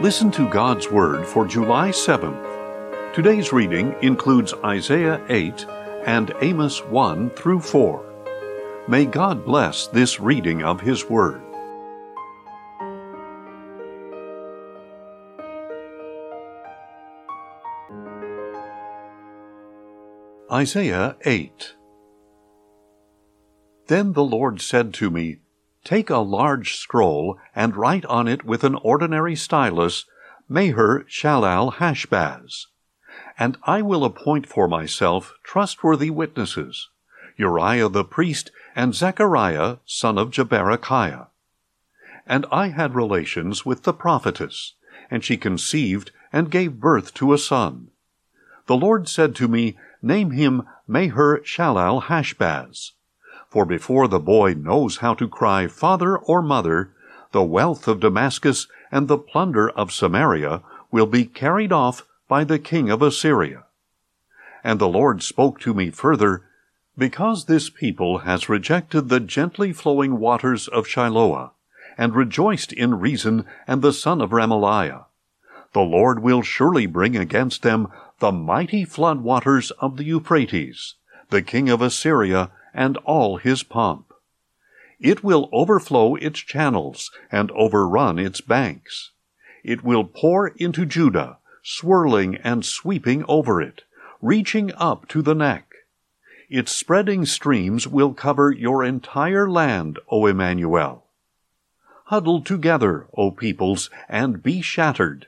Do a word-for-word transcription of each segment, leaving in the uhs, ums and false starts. Listen to God's Word for July seventh. Today's reading includes Isaiah eight and Amos one through four. May God bless this reading of His Word. Isaiah eight. Then the Lord said to me, "Take a large scroll and write on it with an ordinary stylus, Maher Shalal Hashbaz. And I will appoint for myself trustworthy witnesses, Uriah the priest and Zechariah, son of Jeberekiah. And I had relations with the prophetess, and she conceived and gave birth to a son. The Lord said to me, Name him Maher Shalal Hashbaz. For before the boy knows how to cry father or mother, the wealth of Damascus and the plunder of Samaria will be carried off by the king of Assyria." And the Lord spoke to me further, "Because this people has rejected the gently flowing waters of Shiloah, and rejoiced in Rezin and the son of Remaliah, the Lord will surely bring against them the mighty flood waters of the Euphrates, the king of Assyria, and all his pomp. It will overflow its channels and overrun its banks. It will pour into Judah, swirling and sweeping over it, reaching up to the neck. Its spreading streams will cover your entire land, O Emmanuel. Huddle together, O peoples, and be shattered.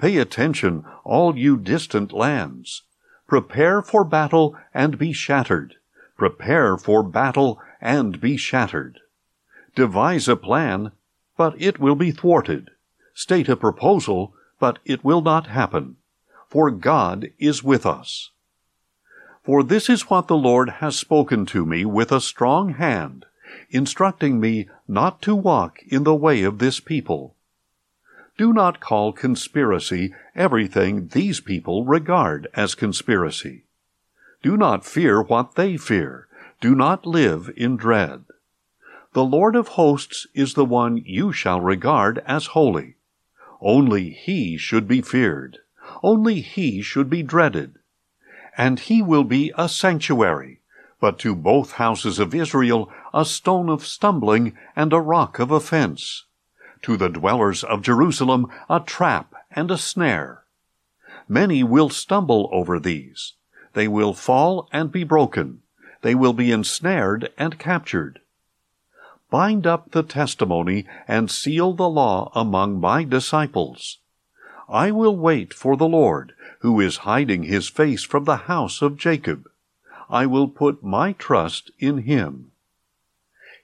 Pay attention, all you distant lands. Prepare for battle and be shattered. Prepare for battle and be shattered. Devise a plan, but it will be thwarted. State a proposal, but it will not happen. For God is with us. For this is what the Lord has spoken to me with a strong hand, instructing me not to walk in the way of this people. Do not call conspiracy everything these people regard as conspiracy. Do not fear what they fear. Do not live in dread. The Lord of hosts is the one you shall regard as holy. Only He should be feared. Only He should be dreaded. And He will be a sanctuary, but to both houses of Israel a stone of stumbling and a rock of offense. To the dwellers of Jerusalem a trap and a snare. Many will stumble over these. They will fall and be broken. They will be ensnared and captured. Bind up the testimony and seal the law among my disciples. I will wait for the Lord, who is hiding his face from the house of Jacob. I will put my trust in him.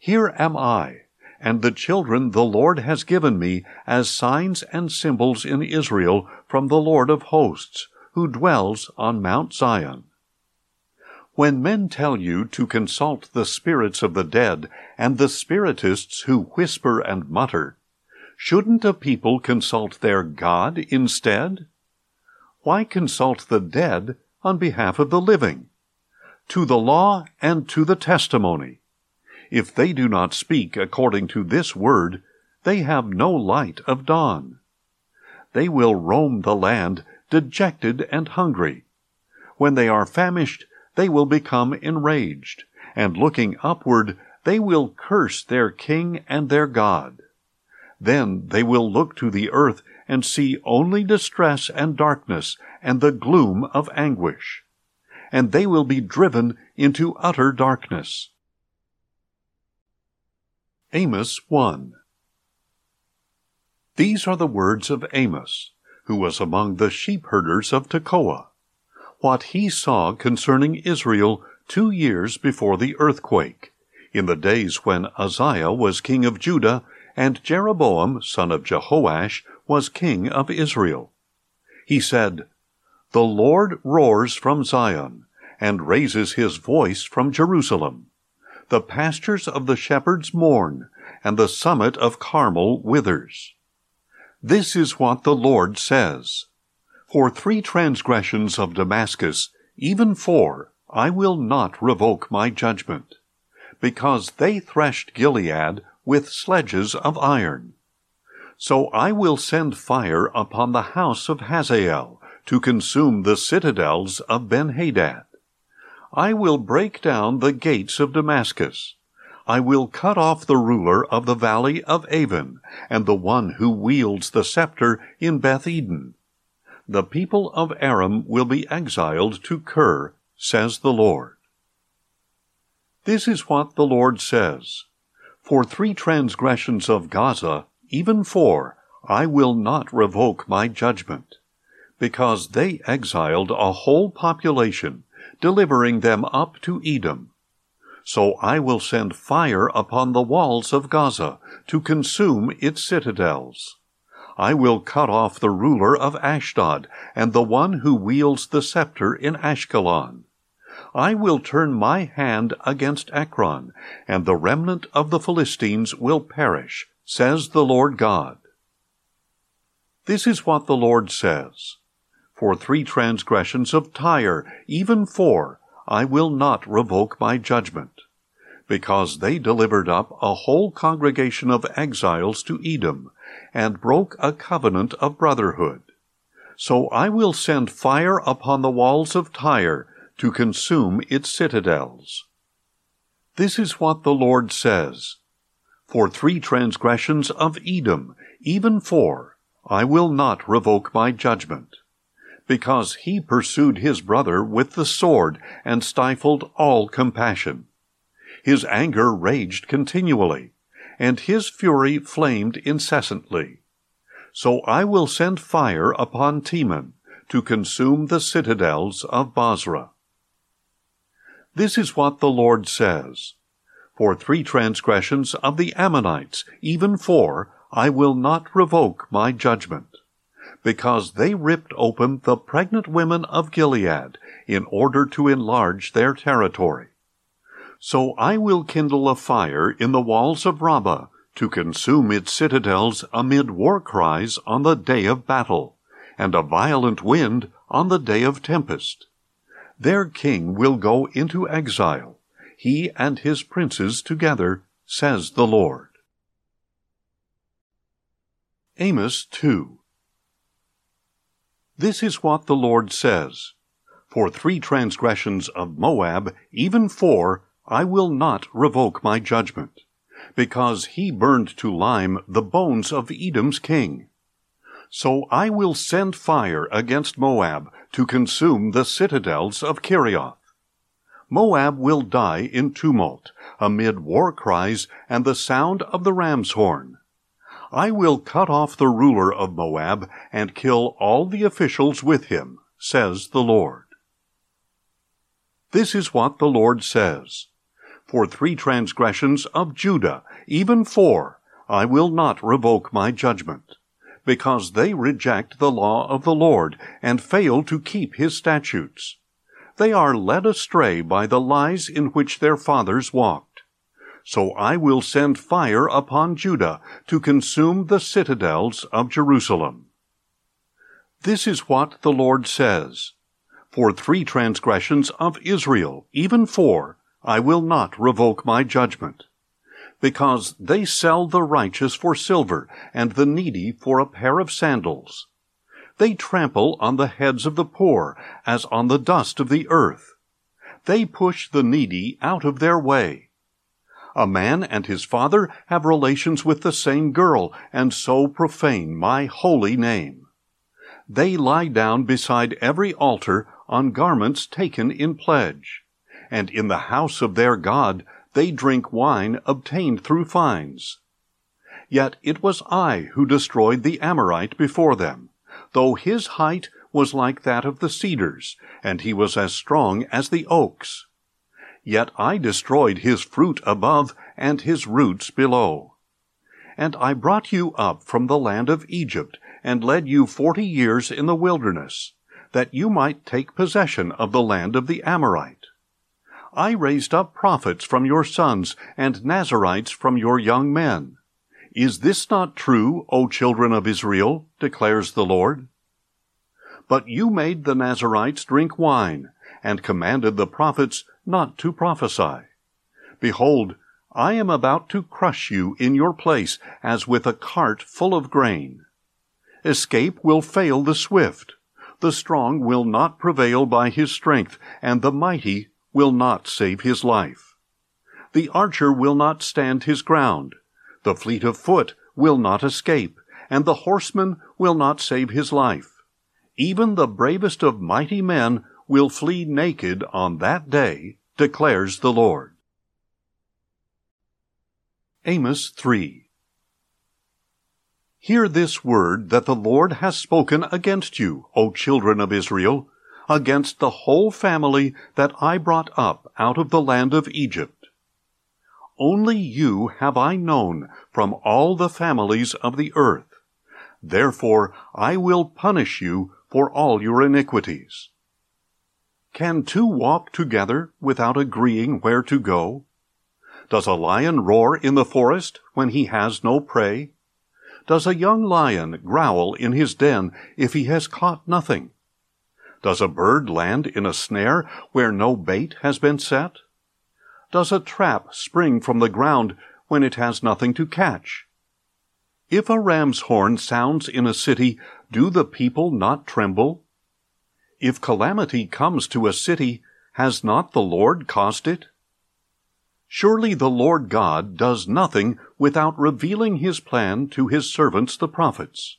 Here am I, and the children the Lord has given me as signs and symbols in Israel from the Lord of hosts, who dwells on Mount Zion. When men tell you to consult the spirits of the dead and the spiritists who whisper and mutter, shouldn't a people consult their God instead? Why consult the dead on behalf of the living? To the law and to the testimony. If they do not speak according to this word, they have no light of dawn. They will roam the land dejected and hungry. When they are famished, they will become enraged, and looking upward, they will curse their king and their God. Then they will look to the earth and see only distress and darkness and the gloom of anguish, and they will be driven into utter darkness." Amos one. These are the words of Amos, who was among the sheepherders of Tekoa, what he saw concerning Israel two years before the earthquake, in the days when Uzziah was king of Judah and Jeroboam, son of Jehoash, was king of Israel. He said, "The Lord roars from Zion, and raises his voice from Jerusalem. The pastures of the shepherds mourn, and the summit of Carmel withers. This is what the Lord says. For three transgressions of Damascus, even four, I will not revoke my judgment, because they threshed Gilead with sledges of iron. So I will send fire upon the house of Hazael, to consume the citadels of Ben-Hadad. I will break down the gates of Damascus. I will cut off the ruler of the valley of Avon, and the one who wields the scepter in Beth-Eden. The people of Aram will be exiled to Kir, says the Lord. This is what the Lord says. For three transgressions of Gaza, even four, I will not revoke my judgment, because they exiled a whole population, delivering them up to Edom. So I will send fire upon the walls of Gaza to consume its citadels. I will cut off the ruler of Ashdod and the one who wields the scepter in Ashkelon. I will turn my hand against Ekron, and the remnant of the Philistines will perish, says the Lord God. This is what the Lord says. For three transgressions of Tyre, even four, I will not revoke my judgment, because they delivered up a whole congregation of exiles to Edom, and broke a covenant of brotherhood. So I will send fire upon the walls of Tyre, to consume its citadels. This is what the Lord says. For three transgressions of Edom, even four, I will not revoke my judgment, because he pursued his brother with the sword and stifled all compassion. His anger raged continually, and his fury flamed incessantly. So I will send fire upon Teman to consume the citadels of Bozrah. This is what the Lord says. For three transgressions of the Ammonites, even four, I will not revoke my judgment, because they ripped open the pregnant women of Gilead in order to enlarge their territory. So I will kindle a fire in the walls of Rabbah to consume its citadels amid war cries on the day of battle, and a violent wind on the day of tempest. Their king will go into exile, he and his princes together, says the Lord. Amos two. This is what the Lord says. For three transgressions of Moab, even four, I will not revoke my judgment, because he burned to lime the bones of Edom's king. So I will send fire against Moab to consume the citadels of Kirioth. Moab will die in tumult, amid war cries and the sound of the ram's horn. I will cut off the ruler of Moab and kill all the officials with him, says the Lord. This is what the Lord says. For three transgressions of Judah, even four, I will not revoke my judgment, because they reject the law of the Lord and fail to keep his statutes. They are led astray by the lies in which their fathers walked. So I will send fire upon Judah to consume the citadels of Jerusalem. This is what the Lord says. For three transgressions of Israel, even four, I will not revoke my judgment, because they sell the righteous for silver and the needy for a pair of sandals. They trample on the heads of the poor as on the dust of the earth. They push the needy out of their way. A man and his father have relations with the same girl, and so profane my holy name. They lie down beside every altar on garments taken in pledge, and in the house of their God they drink wine obtained through fines. Yet it was I who destroyed the Amorite before them, though his height was like that of the cedars, and he was as strong as the oaks. Yet I destroyed his fruit above and his roots below. And I brought you up from the land of Egypt, and led you forty years in the wilderness, that you might take possession of the land of the Amorite. I raised up prophets from your sons, and Nazarites from your young men. Is this not true, O children of Israel? Declares the Lord. But you made the Nazarites drink wine, and commanded the prophets not to prophesy. Behold, I am about to crush you in your place as with a cart full of grain. Escape will fail the swift. The strong will not prevail by his strength, and the mighty will not save his life. The archer will not stand his ground. The fleet of foot will not escape, and the horseman will not save his life. Even the bravest of mighty men will flee naked on that day, declares the Lord. Amos three. Hear this word that the Lord has spoken against you, O children of Israel, against the whole family that I brought up out of the land of Egypt. Only you have I known from all the families of the earth. Therefore I will punish you for all your iniquities. Can two walk together without agreeing where to go? Does a lion roar in the forest when he has no prey? Does a young lion growl in his den if he has caught nothing? Does a bird land in a snare where no bait has been set? Does a trap spring from the ground when it has nothing to catch? If a ram's horn sounds in a city, do the people not tremble? If calamity comes to a city, has not the Lord caused it? Surely the Lord God does nothing without revealing his plan to his servants the prophets.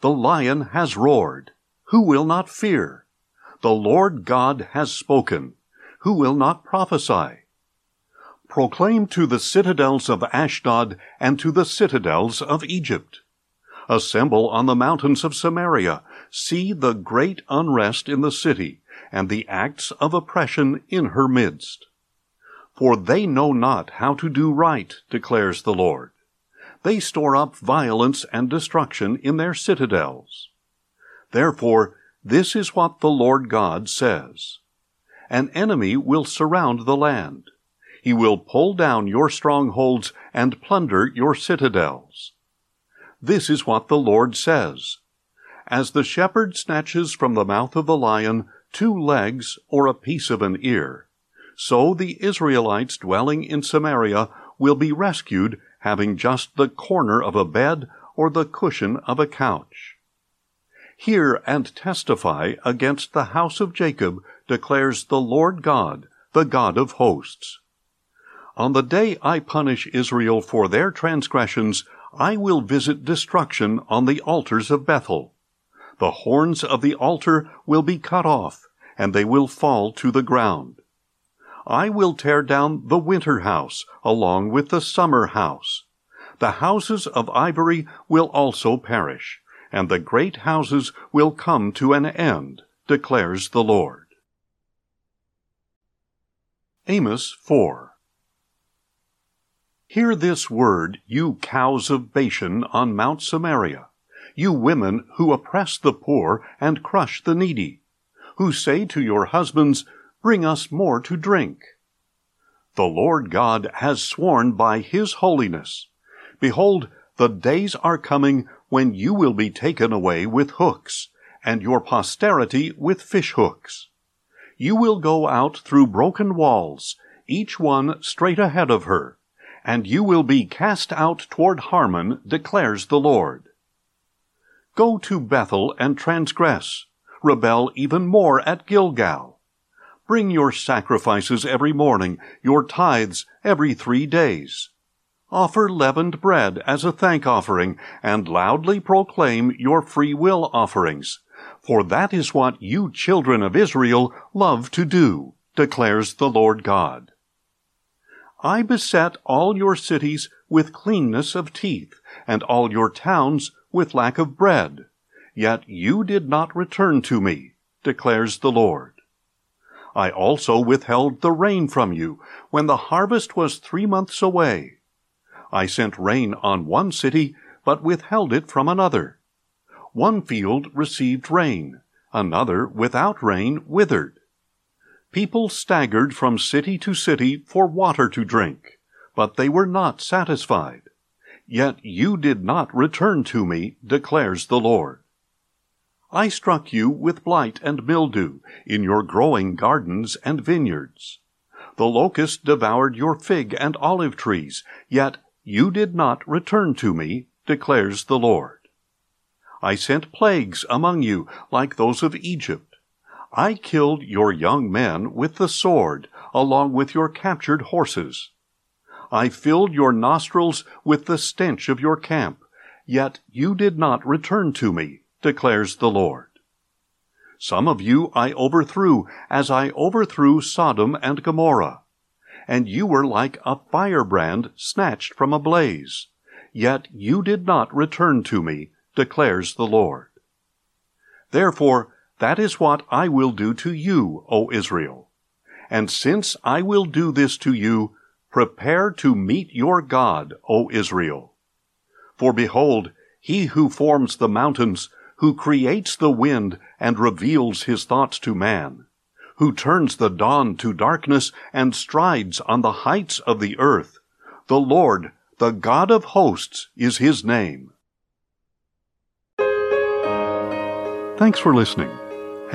The lion has roared. Who will not fear? The Lord God has spoken. Who will not prophesy? Proclaim to the citadels of Ashdod and to the citadels of Egypt. Assemble on the mountains of Samaria. See the great unrest in the city and the acts of oppression in her midst. For they know not how to do right, declares the Lord. They store up violence and destruction in their citadels. Therefore, this is what the Lord God says. An enemy will surround the land. He will pull down your strongholds and plunder your citadels. This is what the Lord says. As the shepherd snatches from the mouth of the lion two legs or a piece of an ear, so the Israelites dwelling in Samaria will be rescued, having just the corner of a bed or the cushion of a couch. Hear and testify against the house of Jacob, declares the Lord God, the God of hosts. On the day I punish Israel for their transgressions, I will visit destruction on the altars of Bethel. The horns of the altar will be cut off, and they will fall to the ground. I will tear down the winter house along with the summer house. The houses of ivory will also perish, and the great houses will come to an end, declares the Lord. Amos four. Hear this word, you cows of Bashan on Mount Samaria, you women who oppress the poor and crush the needy, who say to your husbands, "Bring us more to drink." The Lord God has sworn by his holiness. Behold, the days are coming when you will be taken away with hooks, and your posterity with fish hooks. You will go out through broken walls, each one straight ahead of her, and you will be cast out toward Harmon, declares the Lord. Go to Bethel and transgress, rebel even more at Gilgal. Bring your sacrifices every morning, your tithes every three days. Offer leavened bread as a thank offering, and loudly proclaim your free will offerings, for that is what you children of Israel love to do, declares the Lord God. I beset all your cities with cleanness of teeth, and all your towns with lack of bread. Yet you did not return to me, declares the Lord. I also withheld the rain from you, when the harvest was three months away. I sent rain on one city, but withheld it from another. One field received rain, another without rain withered. People staggered from city to city for water to drink, but they were not satisfied. Yet you did not return to me, declares the Lord. I struck you with blight and mildew in your growing gardens and vineyards. The locust devoured your fig and olive trees, yet you did not return to me, declares the Lord. I sent plagues among you, like those of Egypt. I killed your young men with the sword, along with your captured horses. I filled your nostrils with the stench of your camp, yet you did not return to me, declares the Lord. Some of you I overthrew, as I overthrew Sodom and Gomorrah, and you were like a firebrand snatched from a blaze, yet you did not return to me, declares the Lord. Therefore, that is what I will do to you, O Israel. And since I will do this to you, prepare to meet your God, O Israel. For behold, he who forms the mountains, who creates the wind and reveals his thoughts to man, who turns the dawn to darkness and strides on the heights of the earth, the Lord, the God of hosts, is his name. Thanks for listening,